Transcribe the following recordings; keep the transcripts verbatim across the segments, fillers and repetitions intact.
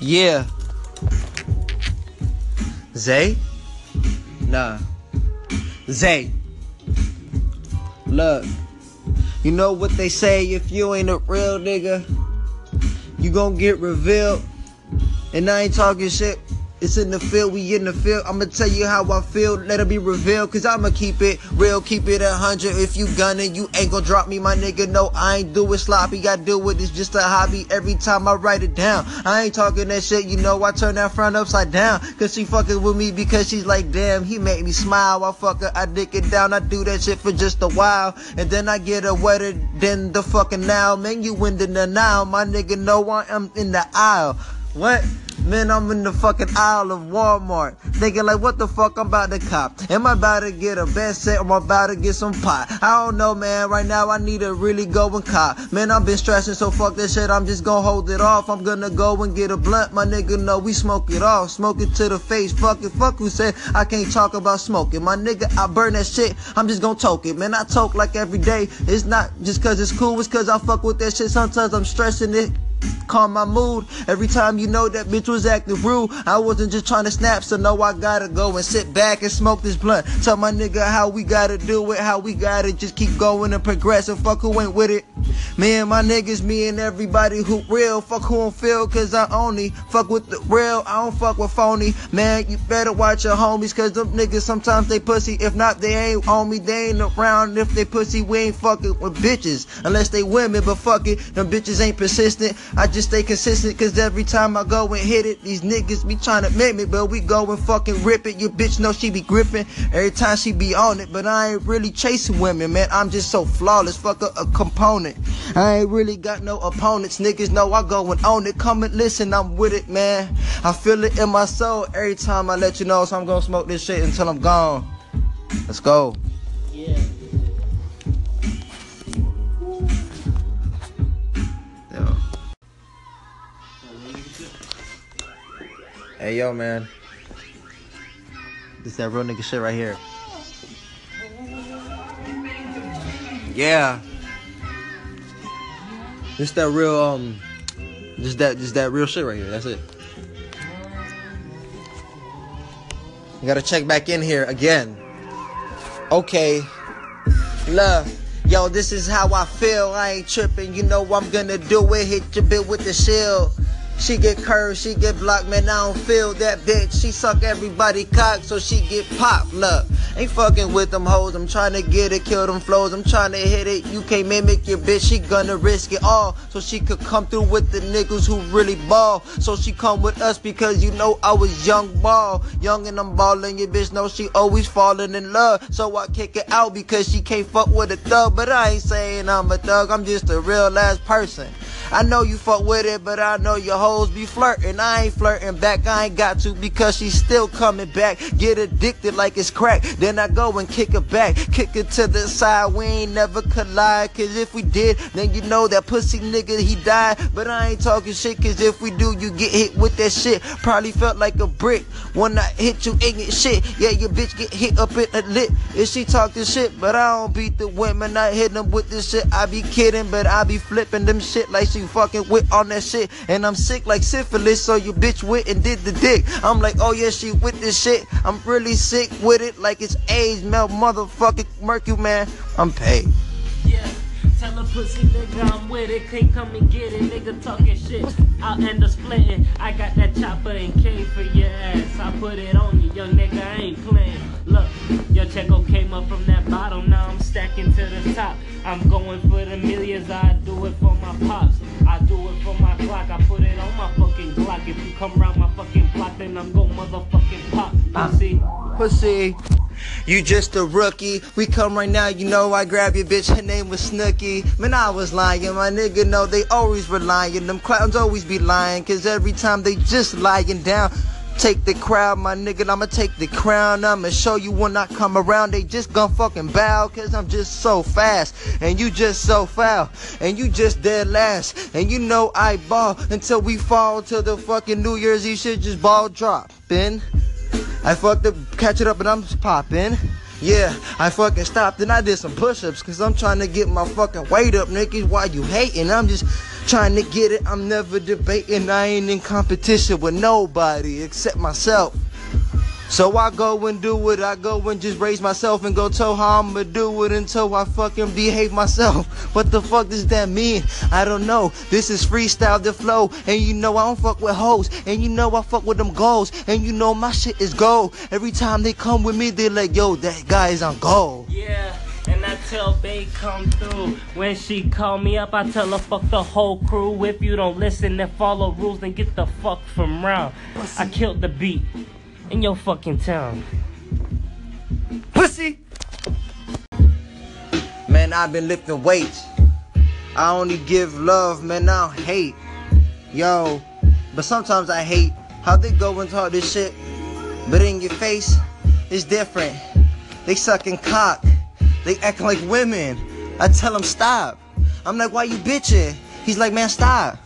Yeah. Zay? Nah. Zay. Look. You know what they say, if you ain't a real nigga, you gon' get revealed. And I ain't talking shit. It's in the field, we in the field. I'ma tell you how I feel, let it be revealed. Cause I'ma keep it real, keep it a hundred. If you gunning, you ain't gon' drop me, my nigga. No, I ain't do it sloppy, I do it, it's just a hobby. Every time I write it down, I ain't talking that shit, you know I turn that front upside down. Cause she fucking with me because she's like, damn, he made me smile. I fuck her, I dick it down, I do that shit for just a while. And then I get a wetter than the fucking now. Man, you in the denial, my nigga, no, I am in the aisle. What? Man, I'm in the fucking aisle of Walmart, thinking like, what the fuck I'm about to cop? Am I about to get a best set or am I about to get some pot? I don't know, man. Right now, I need to really go and cop. Man, I've been stressing, so fuck that shit. I'm just gonna hold it off. I'm gonna go and get a blunt. My nigga, no, we smoke it off. Smoke it to the face. Fuck it. Fuck who said I can't talk about smoking. My nigga, I burn that shit. I'm just gonna toke it. Man, I toke like every day. It's not just cause it's cool. It's cause I fuck with that shit. Sometimes I'm stressing it. Calm my mood. Every time you know that bitch was acting rude, I wasn't just trying to snap, so no, I gotta go and sit back and smoke this blunt. Tell my nigga how we gotta do it, how we gotta just keep going and progress, and fuck who ain't with it. Me and my niggas, me and everybody who real. Fuck who don't feel, cause I only fuck with the real, I don't fuck with phony. Man, you better watch your homies, cause them niggas sometimes they pussy. If not, they ain't on me, they ain't around. If they pussy, we ain't fucking with bitches, unless they women, but fuck it, them bitches ain't persistent. I just stay consistent, cause every time I go and hit it, these niggas be trying to make me, but we go and fucking rip it. Your bitch know she be gripping every time she be on it, but I ain't really chasing women, man. I'm just so flawless, fuck a, a component. I ain't really got no opponents, niggas know I go and own it. Come and listen, I'm with it, man. I feel it in my soul every time I let you know, so I'm gonna smoke this shit until I'm gone. Let's go. Yeah. Hey, yo, man. This is that real nigga shit right here. Yeah. This that real, um, just that, just that real shit right here. That's it. You gotta check back in here again. Okay. Love. Yo, this is how I feel. I ain't tripping. You know I'm gonna do it. Hit your bit with the shield. She get curved, she get blocked, man, I don't feel that bitch. She suck everybody cock, so she get popped, look. Ain't fucking with them hoes, I'm trying to get it, kill them flows, I'm trying to hit it. You can't mimic your bitch, she gonna risk it all, so she could come through with the niggas who really ball. So she come with us because you know I was young ball, young and I'm ballin', your bitch know she always falling in love. So I kick it out because she can't fuck with a thug, but I ain't saying I'm a thug, I'm just a real ass person. I know you fuck with it, but I know your hoes be flirting. I ain't flirting back, I ain't got to, because she's still coming back. Get addicted like it's crack, then I go and kick her back. Kick her to the side, we ain't never collide, cause if we did, then you know that pussy nigga, he died. But I ain't talking shit, cause if we do, you get hit with that shit. Probably felt like a brick when I hit you, ignorant shit. Yeah, your bitch get hit up in the lip if she talking shit, but I don't beat the women, I hit them with this shit. I be kidding, but I be flipping them shit like she fucking with on that shit. And I'm sick like syphilis, so your bitch went and did the dick. I'm like, oh yeah, she with this shit. I'm really sick with it like it's AIDS, melt motherfucking mercury, man. I'm paid. Yeah, tell a pussy nigga I'm with it. Can't come and get it, nigga talking shit. I'll end up splitting. I got that chopper and came for your ass. I put it on you, young nigga, I ain't playing. Look, your Checo came up from that bottom, now I'm stacking to the top. I'm going for the millions, I do it for my pops. I do it for my Glock, I put it on my fucking Glock. If you come round my fucking block, then I'm gon' motherfucking pop. Pussy, pussy, you just a rookie. We come right now, you know I grab your bitch, her name was Snooki. Man, I was lying, my nigga know they always relying. Them clowns always be lying, cause every time they just lying down. Take the crowd, my nigga, I'ma take the crown. I'ma show you when I come around. They just gon' fucking bow, cause I'm just so fast. And you just so foul. And you just dead last. And you know I ball until we fall to the fucking New Year's Eve shit, just ball droppin'. I fucked up, catch it up, and I'm just poppin'. Yeah, I fucking stopped and I did some push-ups, cause I'm trying to get my fucking weight up, niggas. Why you hating? I'm just trying to get it. I'm never debating. I ain't in competition with nobody except myself. So I go and do it. I go and just raise myself and go tell how I'ma do it until I fucking behave myself. What the fuck does that mean? I don't know. This is freestyle the flow. And you know I don't fuck with hoes. And you know I fuck with them goals. And you know my shit is gold. Every time they come with me, they like, yo, that guy is on gold. Yeah. And I tell Bae come through. When she call me up, I tell her fuck the whole crew. If you don't listen and follow rules, then get the fuck from round. I killed the beat in your fucking town, pussy. Man, I've been lifting weights. I only give love, man, I don't hate. Yo, but sometimes I hate how they go and talk this shit, but in your face, it's different. They sucking cock, they acting like women. I tell them stop. I'm like, why you bitching? He's like, man, stop.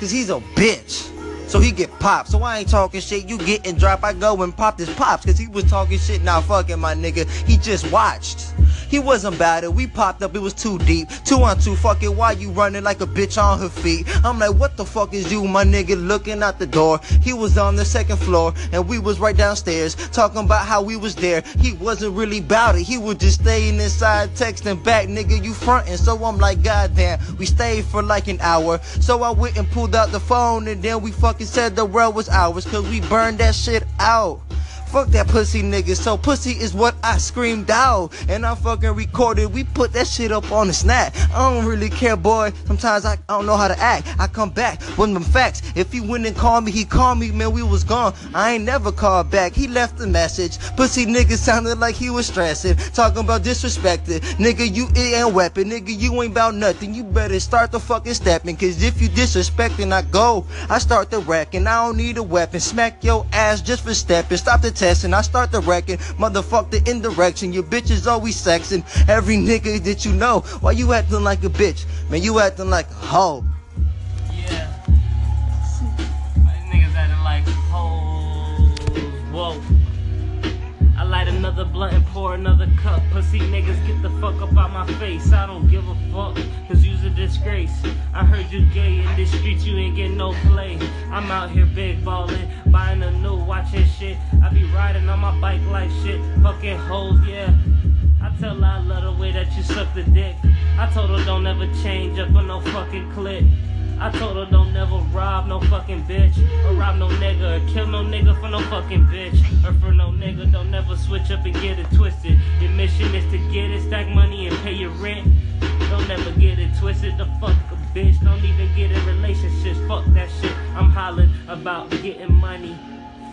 Cause he's a bitch. So he get popped. So I ain't talking shit. You getting dropped. I go and pop his pops. Cause he was talking shit. Nah, fucking my nigga. He just watched. He wasn't bad. We popped up. It was too deep. Two on two. Fuck it. Why you running like a bitch on her feet? I'm like, what the fuck is you, my nigga? Looking out the door. He was on the second floor. And we was right downstairs. Talking about how we was there. He wasn't really about it. He was just staying inside. Texting back. Nigga, you fronting. So I'm like, goddamn. We stayed for like an hour. So I went and pulled out the phone. And then we fucking said the world was ours, cause we burned that shit out. Fuck that pussy nigga. So pussy is what I screamed out. And I fucking recorded. We put that shit up on the snap. I don't really care, boy. Sometimes I, I don't know how to act. I come back with them facts. If he went and called me, he called me. Man, we was gone. I ain't never called back. He left a message. Pussy nigga sounded like he was stressing. Talking about disrespected. Nigga, you it ain't weapon. Nigga, you ain't about nothing. You better start the fucking stepping. Cause if you disrespecting, I go. I start the wrecking. I don't need a weapon. Smack your ass just for stepping. Stop the and I start the wrecking, motherfuck the indirection. Your bitch is always sexing every nigga that you know. Why you acting like a bitch? Man, you acting like a hoe. Yeah. These niggas acting like hoes. Whoa. I light another blunt and pour another cup. Pussy niggas, get the fuck up out my face. I don't give a fuck, cause you's a disgrace. I heard you gay in this street, you ain't get no play. I'm out here big ballin', buying a new watch and shit. I be riding on my bike like shit, fucking hoes, yeah. I tell her I love the way that you suck the dick. I told her don't ever change up for no fucking clip. I told her don't never rob no fucking bitch, or rob no nigga, or kill no nigga for no fucking bitch, or for no nigga. Don't never switch up and get it twisted. Your mission is to get it, stack money and pay your rent. Don't never get it twisted, the fuck a bitch. Don't even get in relationships, fuck that shit. I'm hollering about getting money,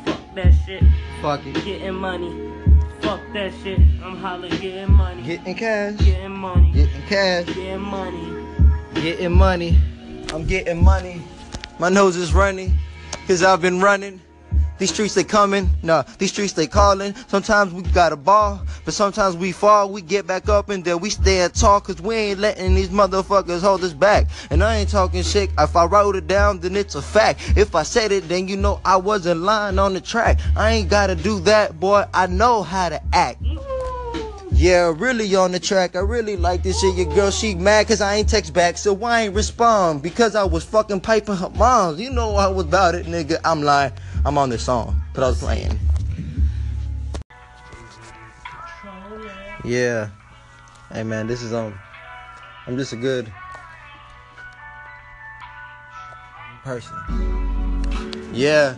fuck that shit. Fuck it. Getting money, fuck that shit. I'm hollering getting money. Getting cash. Getting money. Getting cash. Getting money. Getting money. I'm getting money, my nose is running, cause I've been running. These streets they coming, nah, these streets they calling. Sometimes we got a ball, but sometimes we fall. We get back up and then we stand tall, cause we ain't letting these motherfuckers hold us back. And I ain't talking shit, if I wrote it down, then it's a fact. If I said it, then you know I wasn't lying on the track. I ain't gotta do that, boy, I know how to act. Yeah, really on the track. I really like this shit. Your girl, she mad cause I ain't text back. So I ain't respond because I was fucking piping her moms. You know I was about it, nigga. I'm lying. I'm on this song, but I was playing. Yeah. Hey man, this is um I'm just a good person. Yeah.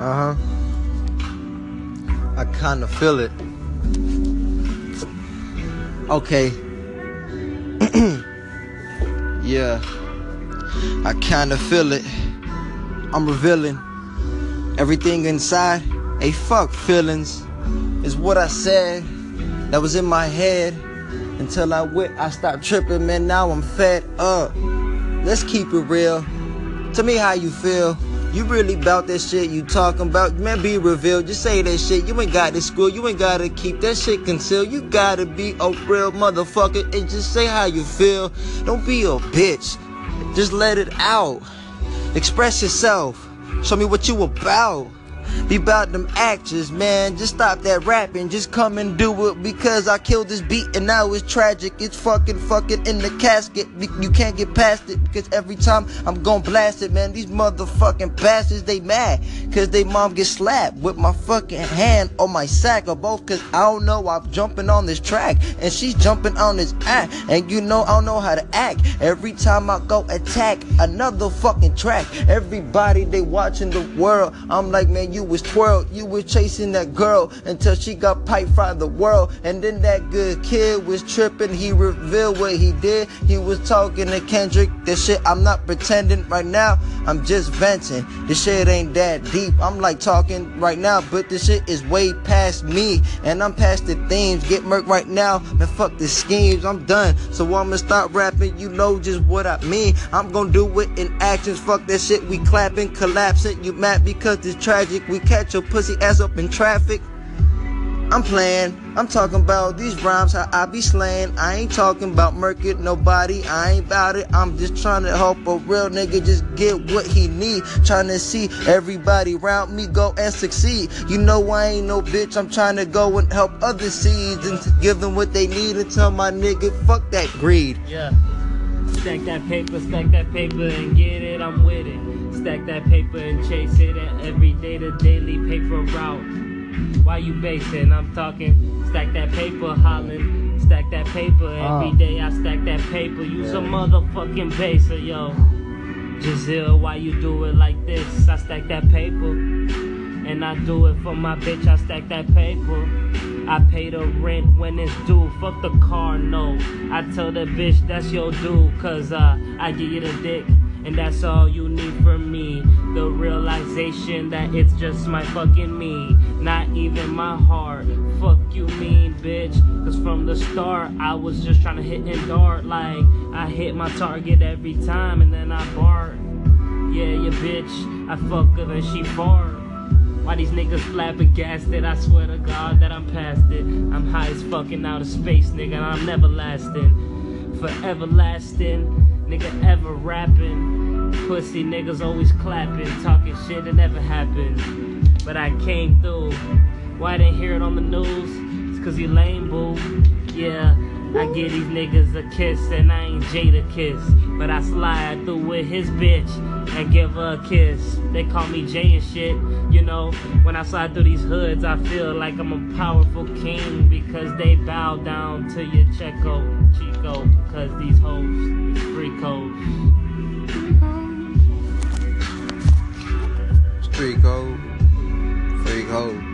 Uh-huh. I kinda feel it. Okay. Yeah, I kinda feel it. I'm revealing everything inside. Hey, fuck feelings is what I said. That was in my head until I went. I stopped tripping, man. Now I'm fed up. Let's keep it real. Tell me how you feel. You really about that shit you talking about? Man, be revealed. Just say that shit. You ain't got to school. You ain't got to keep that shit concealed. You got to be a real motherfucker and just say how you feel. Don't be a bitch. Just let it out. Express yourself. Show me what you about. Be about them actions, man. Just stop that rapping. Just come and do it, because I killed this beat and now it's tragic. It's fucking fucking in the casket. You can't get past it, because every time I'm gon' blast it, man. These motherfucking bastards, they mad, cause they mom get slapped with my fucking hand on my sack, or both, cause I don't know. I'm jumping on this track and she's jumping on this act, and you know I don't know how to act. Every time I go attack another fucking track, everybody they watching the world. I'm like, man, you was twirled, you was chasing that girl until she got pipe from the world. And then that good kid was tripping, he revealed what he did. He was talking to Kendrick, this shit I'm not pretending right now, I'm just venting. This shit ain't that deep, I'm like talking right now, but this shit is way past me, and I'm past the themes. Get murked right now, man, fuck the schemes, I'm done. So I'ma stop rapping, you know just what I mean. I'm gonna do it in actions, fuck that shit, we clapping, collapsing. You mad because it's tragic, we catch your pussy ass up in traffic. I'm playing, I'm talking about these rhymes, how I be slaying. I ain't talking about murk it, nobody, I ain't about it. I'm just trying to help a real nigga just get what he need. Trying to see everybody around me go and succeed. You know I ain't no bitch, I'm trying to go and help other seeds and give them what they need, and tell my nigga, fuck that greed. Yeah. Stack that paper, stack that paper and get it, I'm with it. Stack that paper and chase it, and every day the daily paper route. Why you basing? I'm talking, stack that paper, hollin', stack that paper, every day I stack that paper. Use a motherfucking baser, yo. Giselle, why you do it like this? I stack that paper, and I do it for my bitch, I stack that paper. I pay the rent when it's due, fuck the car, no. I tell the bitch that's your due, cause uh, I give you the dick. And that's all you need from me. The realization that it's just my fucking me, not even my heart. Fuck you mean, bitch. Cause from the start, I was just trying to hit and dart. Like, I hit my target every time and then I bark. Yeah, your bitch, I fuck her and she fart. Why these niggas flabbergasted? I swear to God that I'm past it. I'm high as fucking out of space, nigga, and I'm never lasting. Forever lasting. Nigga ever rapping, pussy niggas always clapping, talking shit that never happened. But I came through. Why didn't hear it on the news? It's cause he lame, boo. Yeah, I give these niggas a kiss, and I ain't Jada Kiss, but I slide through with his bitch and give her a kiss. They call me Jay and shit, you know. When I slide through these hoods, I feel like I'm a powerful king, because they bow down to your Checo, Chico, cause these hoes. Street code. Street code. Street code.